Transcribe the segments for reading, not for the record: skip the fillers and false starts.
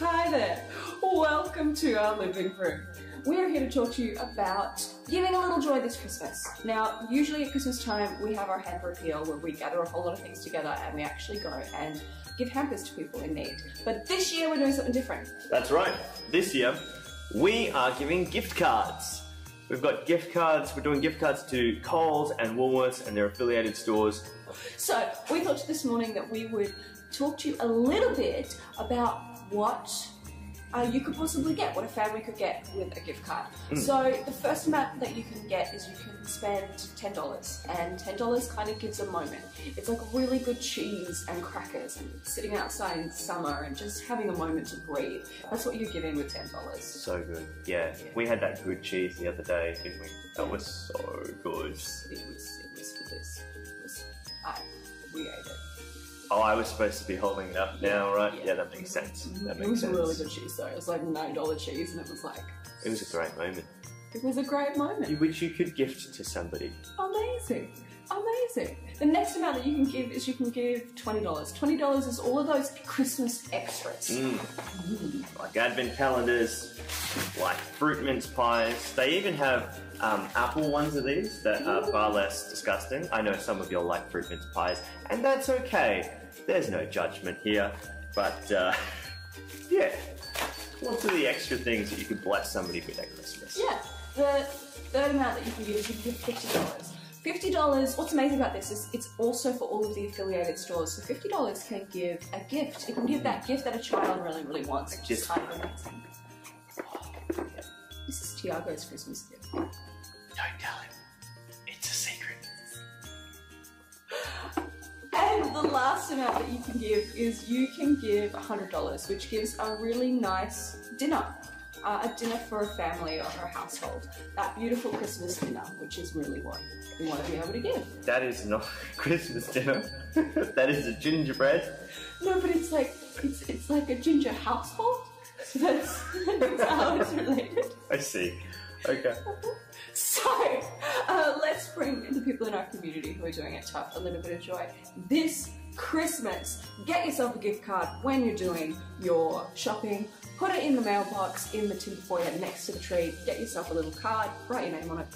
Hi there, welcome to our living room. We're here to talk to you about giving a little joy this Christmas. Now, usually at Christmas time, we have our hamper appeal where we gather a whole lot of things together and we actually go and give hampers to people in need. But this year, we're doing something different. That's right. This year, we are giving gift cards. We've got gift cards. We're doing gift cards to Coles and Woolworths and their affiliated stores. So we thought this morning that we would talk to you a little bit about what you could possibly get, what a family could get with a gift card. So the first amount that you can get is you can spend $10, and $10 kind of gives a moment. It's like really good cheese and crackers and sitting outside in summer and just having a moment to breathe. That's what you're giving with $10. So good, yeah. We had that good cheese the other day, didn't we? That was so good. It was for this. We ate it. Oh, I was supposed to be holding it up now, right? Yeah, that makes sense. That makes sense. It was really good cheese, though. It was like $9 cheese, and it was like... It was a great moment. It was a great moment. Which you could gift to somebody. Amazing. Amazing. The next amount that you can give is you can give $20. $20 is all of those Christmas extras. Like advent calendars, like fruit mince pies. They even have apple ones of these that are far less disgusting. I know some of you like fruit mince pies, and that's okay. There's no judgment here, but yeah, lots of the extra things that you can bless somebody with at Christmas. Yeah, the third amount that you can give is you can give $50. $50, what's amazing about this is it's also for all of the affiliated stores. So $50 can give a gift. It can give that gift that a child really, really wants, which is kind of amazing. This is Tiago's Christmas gift. Don't tell him. It's a secret. And the last amount that you can give is you can give $100, which gives a really nice dinner. A dinner for a family or a household. That beautiful Christmas dinner, which is really what we want to be able to give. That is not a Christmas dinner. That is a gingerbread. No, but it's like a ginger household. So that's how it's related. I see. Okay. So, let's bring the people in our community who are doing it tough a little bit of joy this Christmas. Get yourself a gift card when you're doing your shopping. Put it in the mailbox, in the tin foil next to the tree. Get yourself a little card, write your name on it,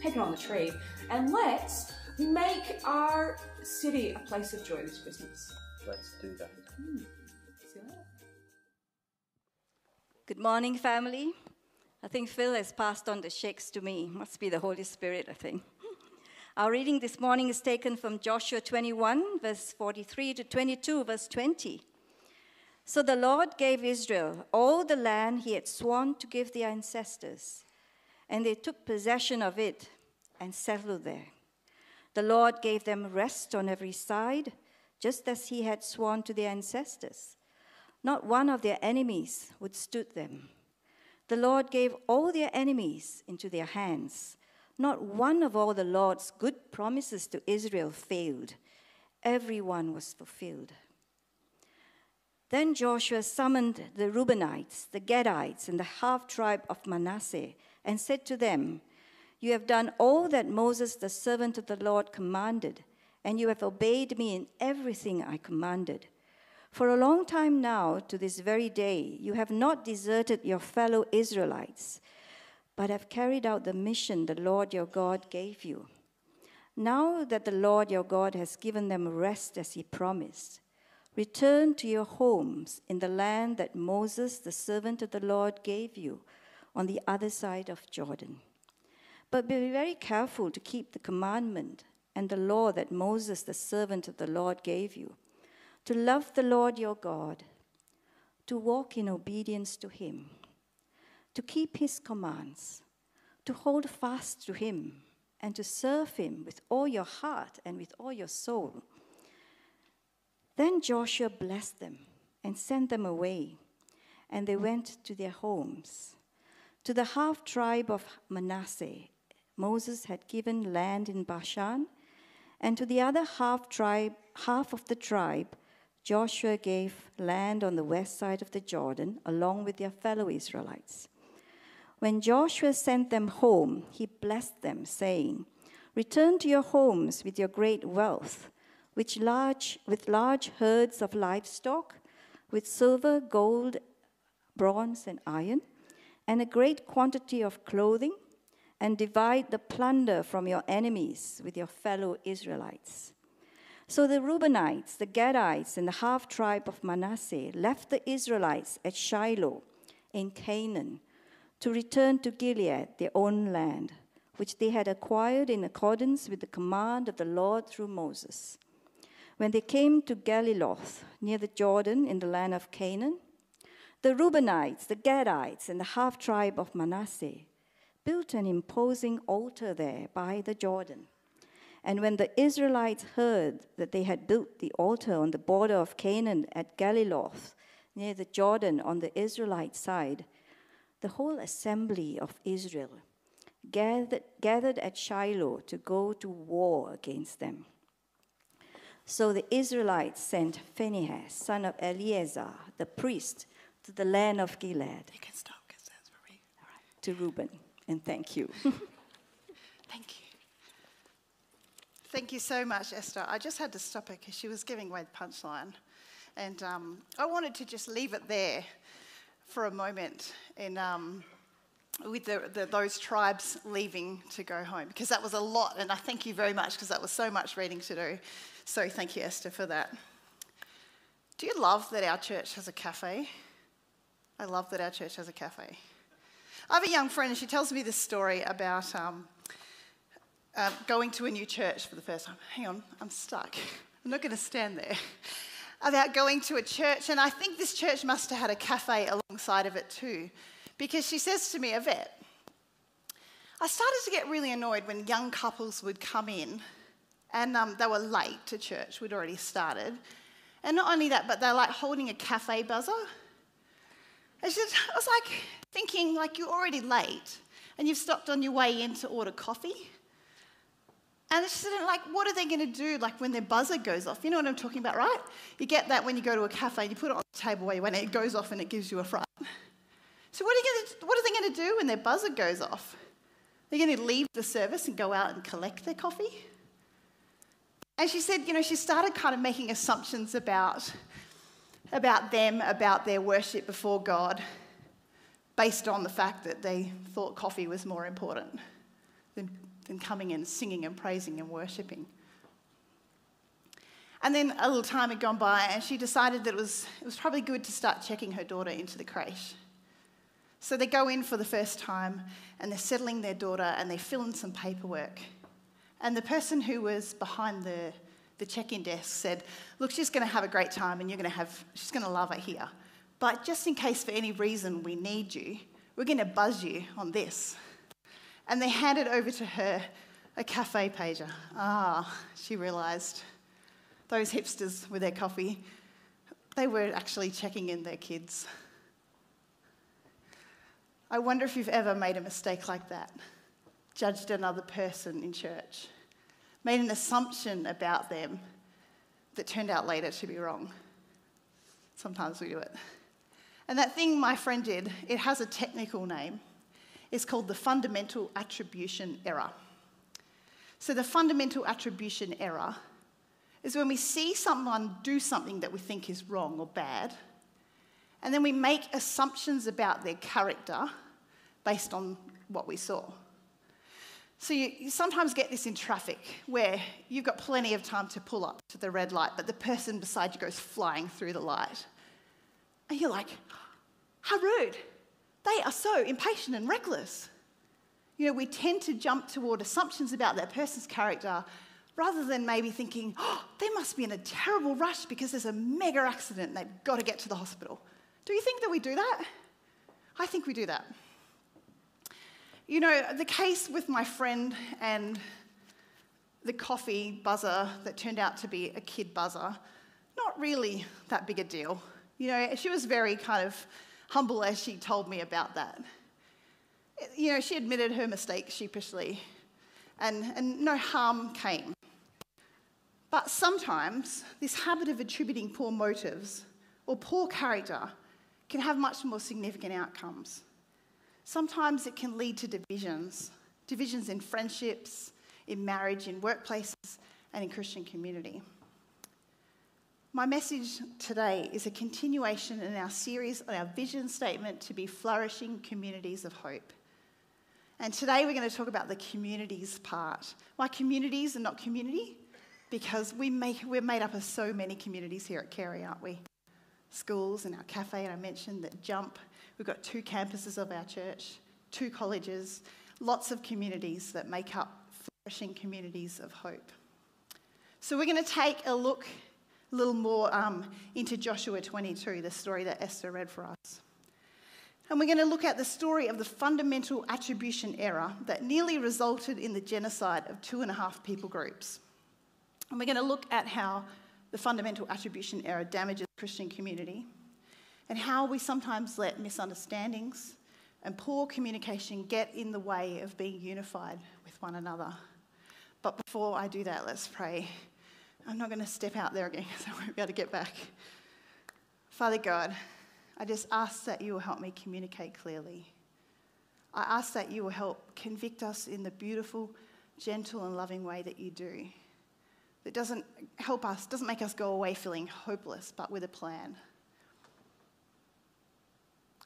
peg it on the tree, and let's make our city a place of joy this Christmas. Let's do that. See you later. Good morning, family. I think Phil has passed on the shakes to me. Must be the Holy Spirit, I think. Our reading this morning is taken from Joshua 21, verse 43 to 22, verse 20. So the Lord gave Israel all the land he had sworn to give their ancestors, and they took possession of it and settled there. The Lord gave them rest on every side, just as he had sworn to their ancestors. Not one of their enemies withstood them. The Lord gave all their enemies into their hands. Not one of all the Lord's good promises to Israel failed. Every one was fulfilled. Then Joshua summoned the Reubenites, the Gadites, and the half-tribe of Manasseh, and said to them, "You have done all that Moses, the servant of the Lord, commanded, and you have obeyed me in everything I commanded. For a long time now, to this very day, you have not deserted your fellow Israelites, but have carried out the mission the Lord your God gave you. Now that the Lord your God has given them rest as he promised, return to your homes in the land that Moses, the servant of the Lord, gave you on the other side of Jordan. But be very careful to keep the commandment and the law that Moses, the servant of the Lord, gave you, to love the Lord your God, to walk in obedience to him, to keep his commands, to hold fast to him, and to serve him with all your heart and with all your soul." Then Joshua blessed them and sent them away, and they went to their homes. To the half-tribe of Manasseh, Moses had given land in Bashan, and to the other half of the tribe, Joshua gave land on the west side of the Jordan, along with their fellow Israelites. When Joshua sent them home, he blessed them, saying, "Return to your homes with your great wealth, with large herds of livestock, with silver, gold, bronze and iron, and a great quantity of clothing, and divide the plunder from your enemies with your fellow Israelites. So the Reubenites, the Gadites, and the half-tribe of Manasseh left the Israelites at Shiloh in Canaan to return to Gilead, their own land, which they had acquired in accordance with the command of the Lord through Moses. When they came to Galiloth, near the Jordan in the land of Canaan, the Reubenites, the Gadites, and the half-tribe of Manasseh built an imposing altar there by the Jordan. And when the Israelites heard that they had built the altar on the border of Canaan at Galiloth, near the Jordan on the Israelite side, the whole assembly of Israel gathered at Shiloh to go to war against them. So the Israelites sent Phinehas, son of Eleazar, the priest, to the land of Gilead. You can stop, because that's for me. All right. To Reuben, and thank you. Thank you. Thank you so much, Esther. I just had to stop her because she was giving away the punchline. And I wanted to just leave it there for a moment, and with those tribes leaving to go home, because that was a lot, and I thank you very much, because that was so much reading to do. So thank you, Esther, for that. Do you love that our church has a cafe? I love that our church has a cafe. I have a young friend, and she tells me this story about going to a new church for the first time. Hang on, I'm stuck. I'm not going to stand there. About going to a church, and I think this church must have had a cafe alongside of it too, because she says to me, Yvette, I started to get really annoyed when young couples would come in and they were late to church. We'd already started. And not only that, but they're like holding a cafe buzzer. And she said, I was like thinking, like, you're already late and you've stopped on your way in to order coffee. And she said, like, what are they going to do, like, when their buzzer goes off? You know what I'm talking about, right? You get that when you go to a cafe and you put it on the table where you went, and it goes off and it gives you a fright. So what are they going to do when their buzzer goes off? They're going to leave the service and go out and collect their coffee? And she said, you know, she started kind of making assumptions about them, about their worship before God, based on the fact that they thought coffee was more important than coming and singing and praising and worshipping. And then a little time had gone by, and she decided that it was probably good to start checking her daughter into the crèche. So they go in for the first time, and they're settling their daughter, and they fill in some paperwork. And the person who was behind the check-in desk said, look, she's going to have a great time, and she's going to love it here. But just in case for any reason we need you, we're going to buzz you on this. And they handed over to her a cafe pager. Ah, she realised those hipsters with their coffee, they were actually checking in their kids. I wonder if you've ever made a mistake like that, judged another person in church, made an assumption about them that turned out later to be wrong. Sometimes we do it. And that thing my friend did, it has a technical name. It's called the fundamental attribution error. So the fundamental attribution error is when we see someone do something that we think is wrong or bad, and then we make assumptions about their character based on what we saw. So you sometimes get this in traffic, where you've got plenty of time to pull up to the red light, but the person beside you goes flying through the light. And you're like, how rude. They are so impatient and reckless. You know, we tend to jump toward assumptions about that person's character rather than maybe thinking, oh, they must be in a terrible rush because there's a mega accident and they've got to get to the hospital. Do you think that we do that? I think we do that. You know, the case with my friend and the coffee buzzer that turned out to be a kid buzzer, not really that big a deal. You know, she was very kind of humble as she told me about that. You know, she admitted her mistake sheepishly, and no harm came. But sometimes this habit of attributing poor motives or poor character can have much more significant outcomes. Sometimes it can lead to divisions in friendships, in marriage, in workplaces, and in Christian community. My message today is a continuation in our series on our vision statement to be flourishing communities of hope. And today we're going to talk about the communities part. Why communities and not community? Because we're made up of so many communities here at Carey, aren't we? Schools and our cafe, and I mentioned that Jump. We've got 2 campuses of our church, 2 colleges, lots of communities that make up flourishing communities of hope. So we're going to take a look a little more into Joshua 22, the story that Esther read for us. And we're going to look at the story of the fundamental attribution error that nearly resulted in the genocide of 2.5 people groups. And we're going to look at how the fundamental attribution error damages Christian community and how we sometimes let misunderstandings and poor communication get in the way of being unified with one another. But before I do that, let's pray. I'm not going to step out there again because I won't be able to get back. Father God, I just ask that you will help me communicate clearly. I ask that you will help convict us in the beautiful, gentle and loving way that you do. That doesn't help us, doesn't make us go away feeling hopeless, but with a plan.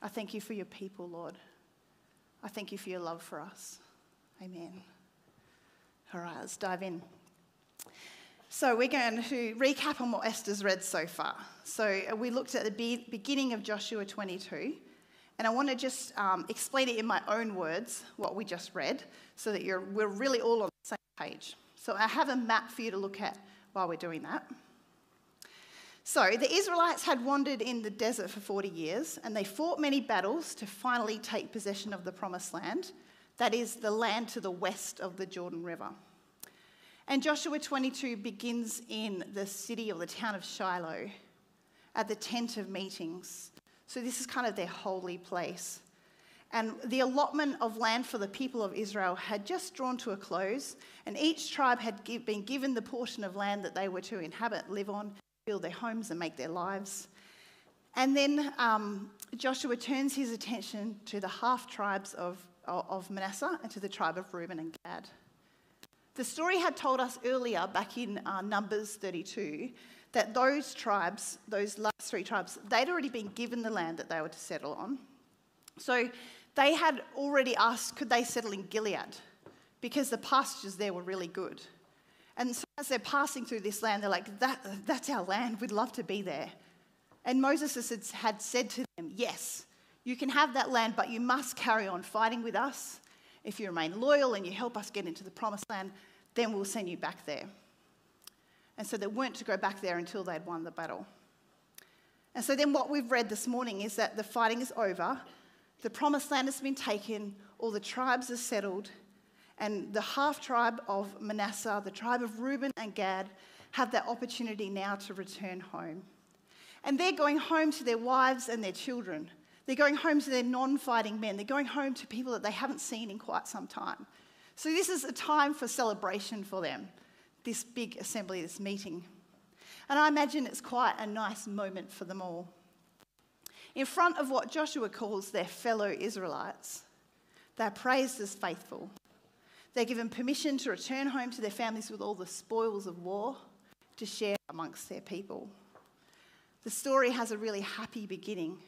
I thank you for your people, Lord. I thank you for your love for us. Amen. All right, let's dive in. So we're going to recap on what Esther's read so far. So we looked at the beginning of Joshua 22, and I want to just explain it in my own words, what we just read, so that we're really all on the same page. So I have a map for you to look at while we're doing that. So the Israelites had wandered in the desert for 40 years, and they fought many battles to finally take possession of the promised land, that is the land to the west of the Jordan River. And Joshua 22 begins in the city or the town of Shiloh at the tent of meetings. So this is kind of their holy place. And the allotment of land for the people of Israel had just drawn to a close, and each tribe had been given the portion of land that they were to inhabit, live on, build their homes and make their lives. And then Joshua turns his attention to the half-tribes of Manasseh and to the tribe of Reuben and Gad. The story had told us earlier, back in Numbers 32, that those tribes, those last 3 tribes, they'd already been given the land that they were to settle on. So they had already asked, could they settle in Gilead? Because the pastures there were really good. And so as they're passing through this land, they're like, that's our land, we'd love to be there. And Moses had said to them, yes, you can have that land, but you must carry on fighting with us. If you remain loyal and you help us get into the promised land, then we'll send you back there. And so they weren't to go back there until they'd won the battle. And so then what we've read this morning is that the fighting is over, the promised land has been taken, all the tribes are settled, and the half-tribe of Manasseh, the tribe of Reuben and Gad, have that opportunity now to return home. And they're going home to their wives and their children. They're going home to their non-fighting men. They're going home to people that they haven't seen in quite some time. So this is a time for celebration for them, this big assembly, this meeting. And I imagine it's quite a nice moment for them all. In front of what Joshua calls their fellow Israelites, they're praised as faithful. They're given permission to return home to their families with all the spoils of war to share amongst their people. The story has a really happy beginning.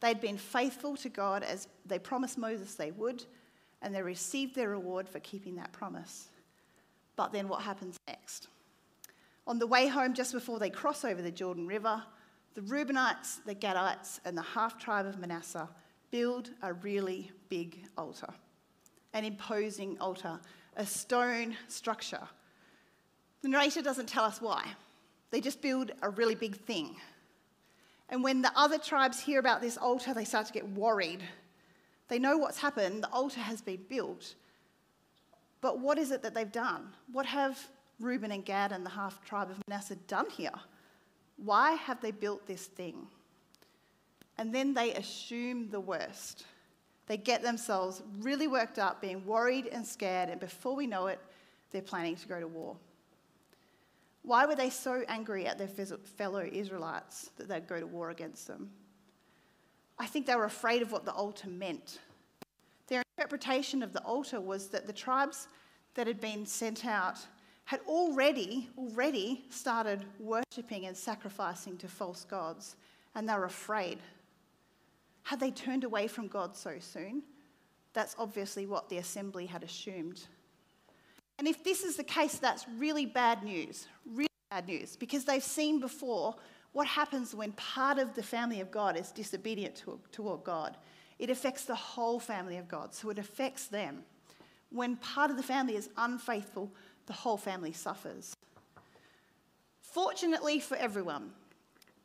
They'd been faithful to God as they promised Moses they would, and they received their reward for keeping that promise. But then what happens next? On the way home, just before they cross over the Jordan River, the Reubenites, the Gadites, and the half-tribe of Manasseh build a really big altar, an imposing altar, a stone structure. The narrator doesn't tell us why. They just build a really big thing. And when the other tribes hear about this altar, they start to get worried. They know what's happened. The altar has been built. But what is it that they've done? What have Reuben and Gad and the half-tribe of Manasseh done here? Why have they built this thing? And then they assume the worst. They get themselves really worked up, being worried and scared, and before we know it, they're planning to go to war. Why were they so angry at their fellow Israelites that they'd go to war against them? I think they were afraid of what the altar meant. Their interpretation of the altar was that the tribes that had been sent out had already started worshipping and sacrificing to false gods, and they were afraid. Had they turned away from God so soon? That's obviously what the assembly had assumed. And if this is the case, that's really bad news, because they've seen before what happens when part of the family of God is disobedient toward God. It affects the whole family of God, so it affects them. When part of the family is unfaithful, the whole family suffers. Fortunately for everyone,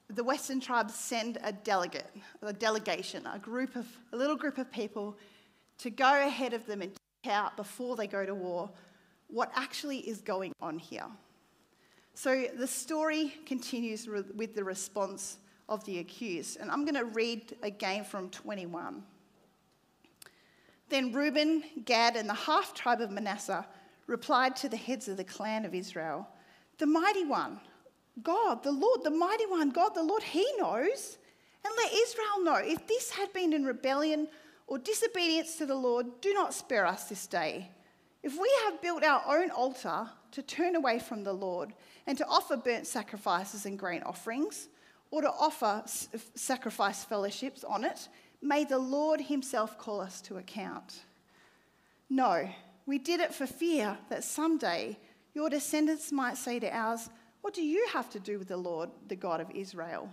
the Western tribes send a delegation, a little group of people to go ahead of them and check out before they go to war what actually is going on here. So the story continues with the response of the accused. And I'm going to read again from 21. Then Reuben, Gad, and the half-tribe of Manasseh replied to the heads of the clan of Israel, "The mighty one, God, the Lord, the mighty one, God, the Lord, he knows. And let Israel know, if this had been in rebellion or disobedience to the Lord, do not spare us this day. If we have built our own altar to turn away from the Lord and to offer burnt sacrifices and grain offerings, or to offer sacrifice fellowships on it, may the Lord himself call us to account. No, we did it for fear that someday your descendants might say to ours, what do you have to do with the Lord, the God of Israel?"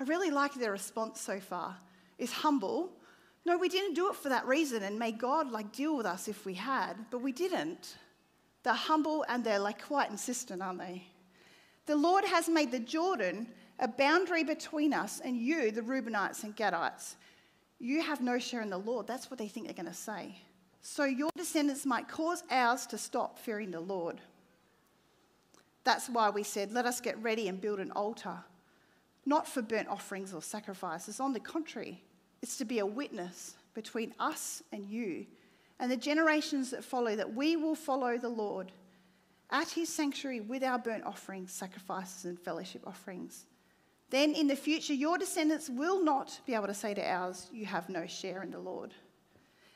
I really like their response so far. It's humble. No, we didn't do it for that reason, and may God deal with us if we had, but we didn't. They're humble and they're quite insistent, aren't they? "The Lord has made the Jordan a boundary between us and you, the Reubenites and Gadites. You have no share in the Lord." That's what they think they're going to say. "So your descendants might cause ours to stop fearing the Lord. That's why we said, let us get ready and build an altar, not for burnt offerings or sacrifices. On the contrary, it's to be a witness between us and you and the generations that follow that we will follow the Lord at his sanctuary with our burnt offerings, sacrifices and fellowship offerings. Then in the future, your descendants will not be able to say to ours, you have no share in the Lord.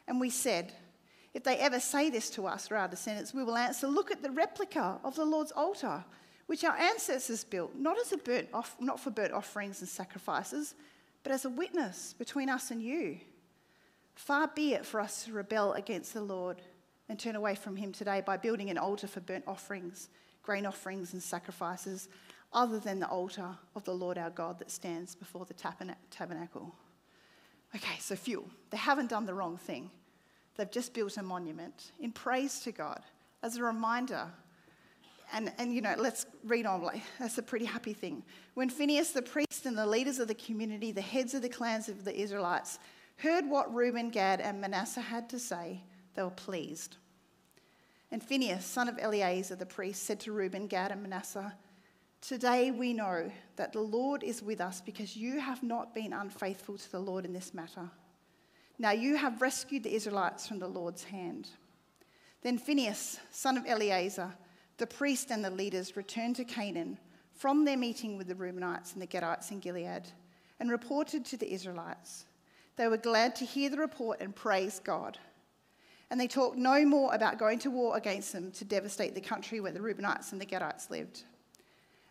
And we said, if they ever say this to us or our descendants, we will answer, look at the replica of the Lord's altar, which our ancestors built, not for burnt offerings and sacrifices, but as a witness between us and you. Far be it for us to rebel against the Lord and turn away from him today by building an altar for burnt offerings, grain offerings and sacrifices, other than the altar of the Lord our God that stands before the tabernacle." Okay, so fuel. They haven't done the wrong thing. They've just built a monument in praise to God as a reminder. And you know, let's read on. That's a pretty happy thing. "When Phinehas the priest and the leaders of the community, the heads of the clans of the Israelites, heard what Reuben, Gad, and Manasseh had to say, they were pleased. And Phinehas, son of Eleazar the priest, said to Reuben, Gad, and Manasseh, today we know that the Lord is with us because you have not been unfaithful to the Lord in this matter. Now you have rescued the Israelites from the Lord's hand." Then Phinehas, son of Eleazar, the priest and the leaders returned to Canaan from their meeting with the Reubenites and the Gadites in Gilead and reported to the Israelites. They were glad to hear the report and praise God. And they talked no more about going to war against them to devastate the country where the Reubenites and the Gadites lived.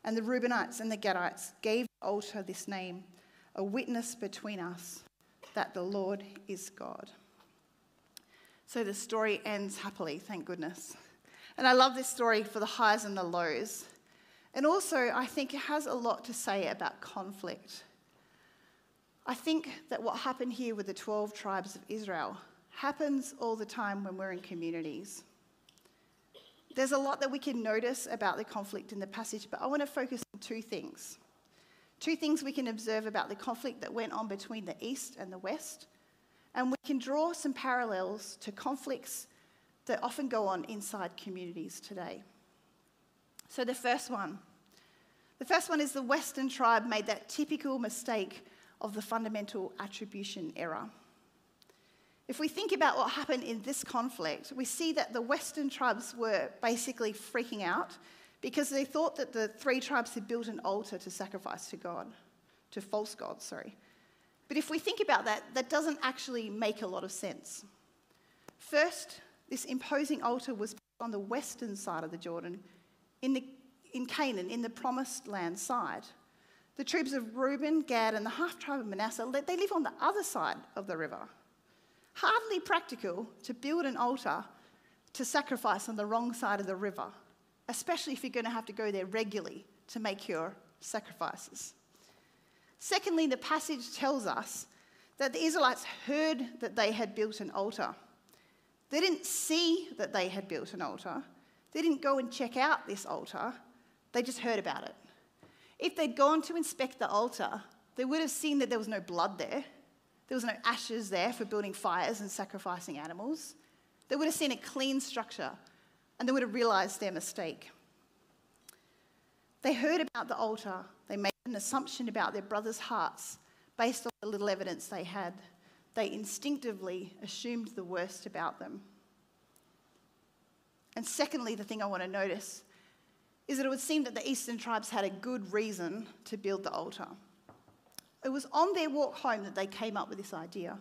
And the Reubenites and the Gadites gave the altar this name, a witness between us that the Lord is God. So the story ends happily, thank goodness. And I love this story for the highs and the lows. And also, I think it has a lot to say about conflict. I think that what happened here with the 12 tribes of Israel happens all the time when we're in communities. There's a lot that we can notice about the conflict in the passage, but I want to focus on two things. Two things we can observe about the conflict that went on between the East and the West, and we can draw some parallels to conflicts that often go on inside communities today. So the first one is the Western tribe made that typical mistake of the fundamental attribution error. If we think about what happened in this conflict, we see that the Western tribes were basically freaking out because they thought that the three tribes had built an altar to sacrifice to God, to false gods, sorry. But if we think about that, that doesn't actually make a lot of sense. First, this imposing altar was on the western side of the Jordan, in Canaan, in the promised land side. The tribes of Reuben, Gad, and the half-tribe of Manasseh, they live on the other side of the river. Hardly practical to build an altar to sacrifice on the wrong side of the river, especially if you're going to have to go there regularly to make your sacrifices. Secondly, the passage tells us that the Israelites heard that they had built an altar. They didn't see that they had built an altar. They didn't go and check out this altar. They just heard about it. If they'd gone to inspect the altar, they would have seen that there was no blood there. There was no ashes there for building fires and sacrificing animals. They would have seen a clean structure, and they would have realised their mistake. They heard about the altar. They made an assumption about their brothers' hearts based on the little evidence they had. They instinctively assumed the worst about them. And secondly, the thing I want to notice is that it would seem that the eastern tribes had a good reason to build the altar. It was on their walk home that they came up with this idea.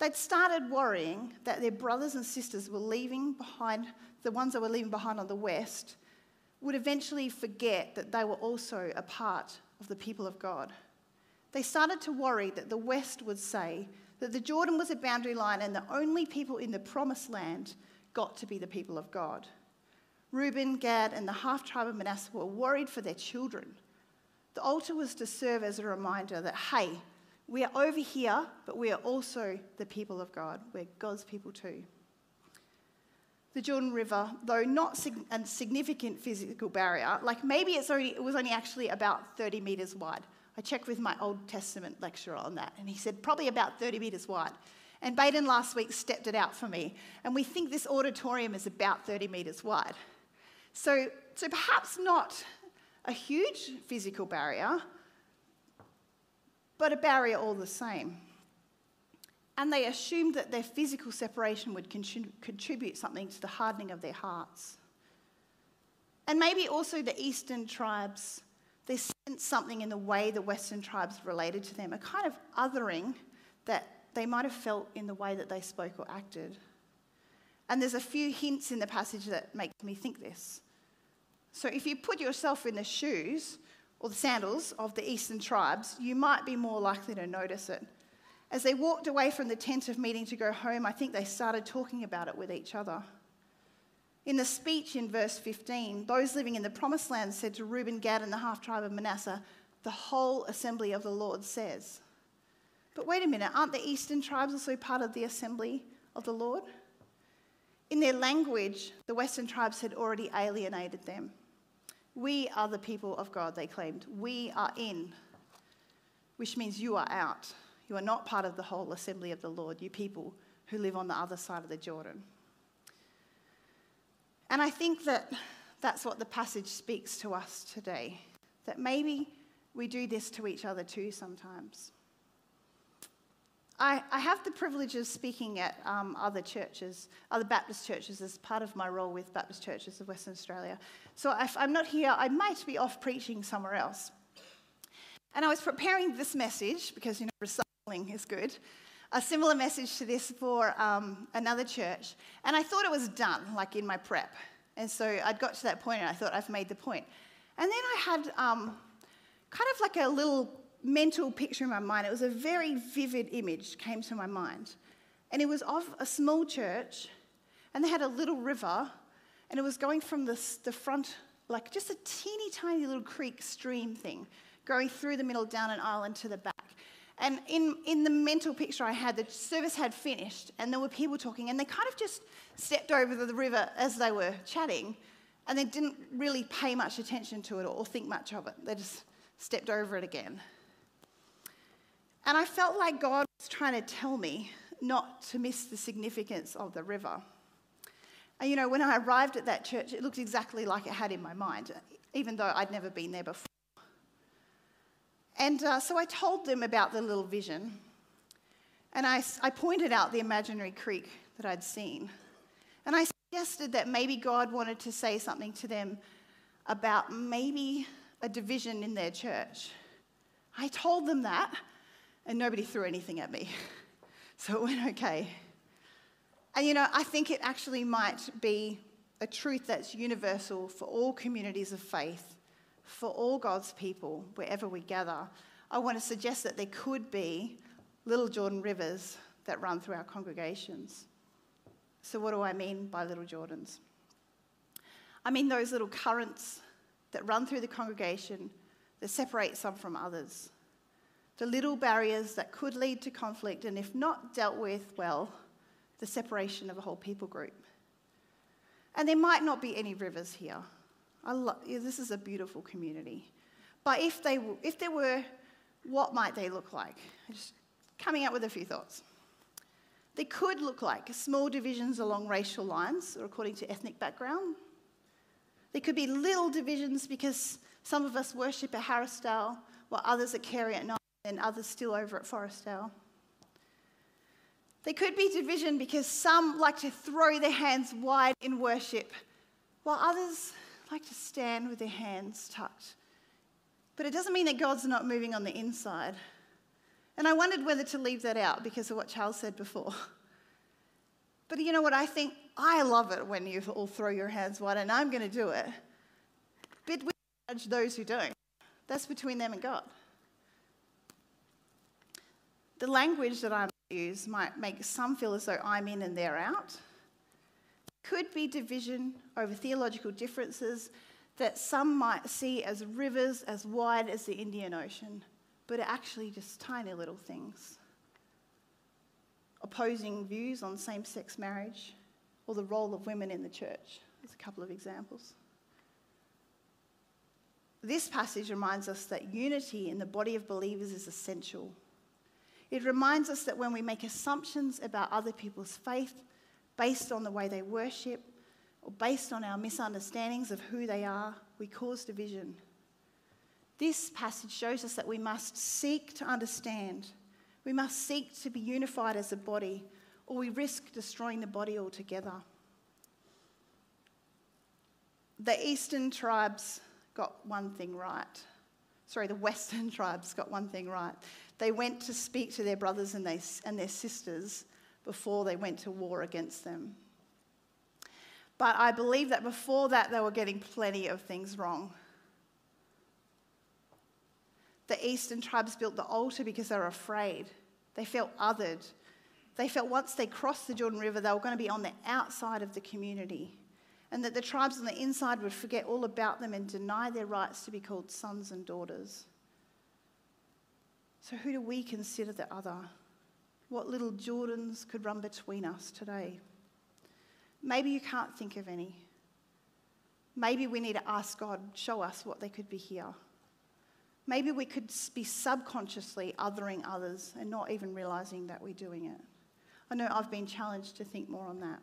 They'd started worrying that their brothers and sisters were leaving behind, the ones that were leaving behind on the west, would eventually forget that they were also a part of the people of God. They started to worry that the west would say that the Jordan was a boundary line and the only people in the promised land got to be the people of God. Reuben, Gad, and the half-tribe of Manasseh were worried for their children. The altar was to serve as a reminder that, hey, we are over here, but we are also the people of God. We're God's people too. The Jordan River, though not a significant physical barrier, like maybe it was only actually about 30 metres wide. I checked with my Old Testament lecturer on that, and he said probably about 30 metres wide. And Baden last week stepped it out for me, and we think this auditorium is about 30 metres wide. So perhaps not a huge physical barrier, but a barrier all the same. And they assumed that their physical separation would contribute something to the hardening of their hearts. And maybe also the eastern tribes, they sensed something in the way the western tribes related to them, a kind of othering that they might have felt in the way that they spoke or acted. And there's a few hints in the passage that make me think this. So if you put yourself in the shoes or the sandals of the eastern tribes, you might be more likely to notice it. As they walked away from the tent of meeting to go home, I think they started talking about it with each other. In the speech in verse 15, those living in the promised land said to Reuben, Gad, and the half-tribe of Manasseh, the whole assembly of the Lord says. But wait a minute, aren't the eastern tribes also part of the assembly of the Lord? In their language, the western tribes had already alienated them. We are the people of God, they claimed. We are in, which means you are out. You are not part of the whole assembly of the Lord, you people who live on the other side of the Jordan. And I think that that's what the passage speaks to us today, that maybe we do this to each other too sometimes. I have the privilege of speaking at other Baptist churches as part of my role with Baptist Churches of Western Australia. So if I'm not here, I might be off preaching somewhere else. And I was preparing this message, because, you know, recycling is good, a similar message to this for another church. And I thought it was done, like in my prep. And so I'd got to that point and I thought, I've made the point. And then I had kind of like a little mental picture in my mind. It was a very vivid image came to my mind. And it was of a small church, and they had a little river, and it was going from the front, like just a teeny tiny little creek stream thing, going through the middle, down an island to the back. And in the mental picture I had, the service had finished, and there were people talking, and they kind of just stepped over the river as they were chatting, and they didn't really pay much attention to it or think much of it. They just stepped over it again. And I felt like God was trying to tell me not to miss the significance of the river. And, you know, when I arrived at that church, it looked exactly like it had in my mind, even though I'd never been there before. And so I told them about the little vision. And I pointed out the imaginary creek that I'd seen. And I suggested that maybe God wanted to say something to them about maybe a division in their church. I told them that. And nobody threw anything at me. So it went okay. And, you know, I think it actually might be a truth that's universal for all communities of faith, for all God's people, wherever we gather, I want to suggest that there could be little Jordan rivers that run through our congregations. So what do I mean by little Jordans? I mean those little currents that run through the congregation that separate some from others. The little barriers that could lead to conflict and if not dealt with well, the separation of a whole people group. And there might not be any rivers here. This is a beautiful community. But if there were, what might they look like? Just coming up with a few thoughts. They could look like small divisions along racial lines or according to ethnic background. They could be little divisions because some of us worship at Forestdale while others at Carey at night and others still over at Forestdale. They could be division because some like to throw their hands wide in worship while others like to stand with their hands tucked. But it doesn't mean that God's not moving on the inside. And I wondered whether to leave that out because of what Charles said before. But you know what I think? I love it when you all throw your hands wide, and I'm going to do it. But we judge those who don't. That's between them and God. The language that I use might make some feel as though I'm in and they're out. Could be division over theological differences that some might see as rivers as wide as the Indian Ocean, but are actually just tiny little things. Opposing views on same-sex marriage or the role of women in the church. There's a couple of examples. This passage reminds us that unity in the body of believers is essential. It reminds us that when we make assumptions about other people's faith based on the way they worship or based on our misunderstandings of who they are, we cause division. This passage shows us that we must seek to understand. We must seek to be unified as a body, or we risk destroying the body altogether. The Eastern tribes got one thing right. Sorry, the Western tribes got one thing right. They went to speak to their brothers and their sisters before they went to war against them. But I believe that before that, they were getting plenty of things wrong. The Eastern tribes built the altar because they were afraid. They felt othered. They felt once they crossed the Jordan River, they were going to be on the outside of the community, and that the tribes on the inside would forget all about them and deny their rights to be called sons and daughters. So who do we consider the other? What little Jordans could run between us today? Maybe you can't think of any. Maybe we need to ask God, show us what they could be here. Maybe we could be subconsciously othering others and not even realising that we're doing it. I know I've been challenged to think more on that.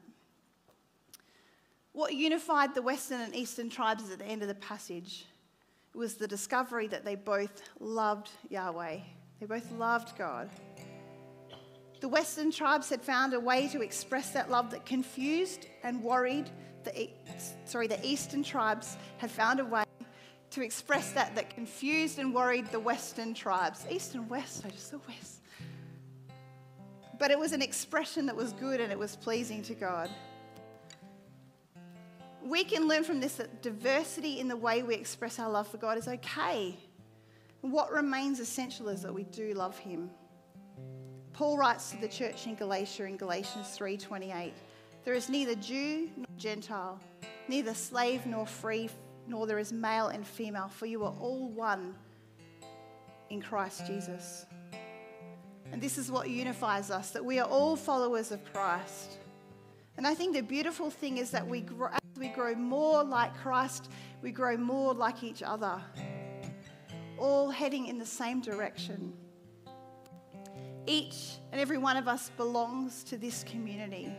What unified the Western and Eastern tribes at the end of the passage was the discovery that they both loved Yahweh. They both loved God. The Western tribes had found a way to express that love that confused and worried the Eastern tribes had found a way to express that confused and worried the Western tribes. East and West, I just saw West. But it was an expression that was good and it was pleasing to God. We can learn from this that diversity in the way we express our love for God is okay. What remains essential is that we do love him. Paul writes to the church in Galatia in Galatians 3:28, there is neither Jew nor Gentile, neither slave nor free, nor there is male and female, for you are all one in Christ Jesus. And this is what unifies us, that we are all followers of Christ. And I think the beautiful thing is that as we grow more like Christ, we grow more like each other, all heading in the same direction. Each and every one of us belongs to this community.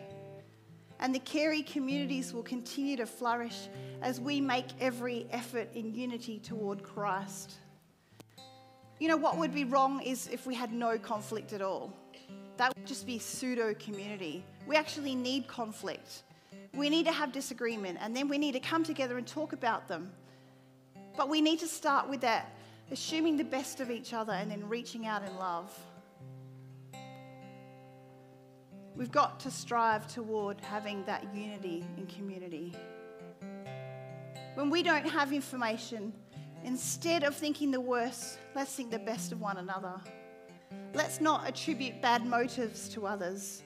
And the Carey communities will continue to flourish as we make every effort in unity toward Christ. You know, what would be wrong is if we had no conflict at all. That would just be pseudo-community. We actually need conflict. We need to have disagreement, and then we need to come together and talk about them. But we need to start with that, assuming the best of each other and then reaching out in love. We've got to strive toward having that unity in community. when we don't have information, instead of thinking the worst, let's think the best of one another. Let's not attribute bad motives to others.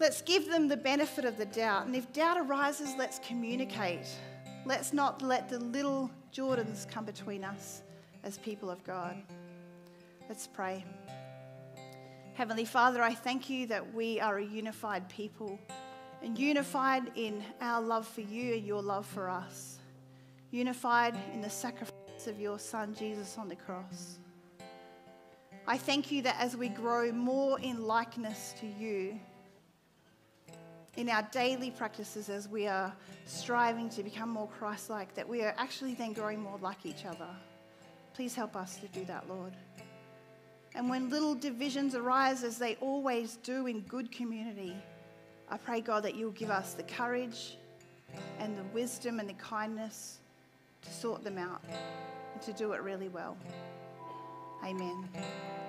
Let's give them the benefit of the doubt. And if doubt arises, let's communicate. Let's not let the little Jordans come between us as people of God. Let's pray. Heavenly Father, I thank you that we are a unified people and unified in our love for you and your love for us. Unified in the sacrifice of your Son, Jesus, on the cross. I thank you that as we grow more in likeness to you, in our daily practices as we are striving to become more Christ-like, that we are actually then growing more like each other. Please help us to do that, Lord. And when little divisions arise, as they always do in good community, I pray, God, that you'll give us the courage and the wisdom and the kindness to sort them out and to do it really well. Amen.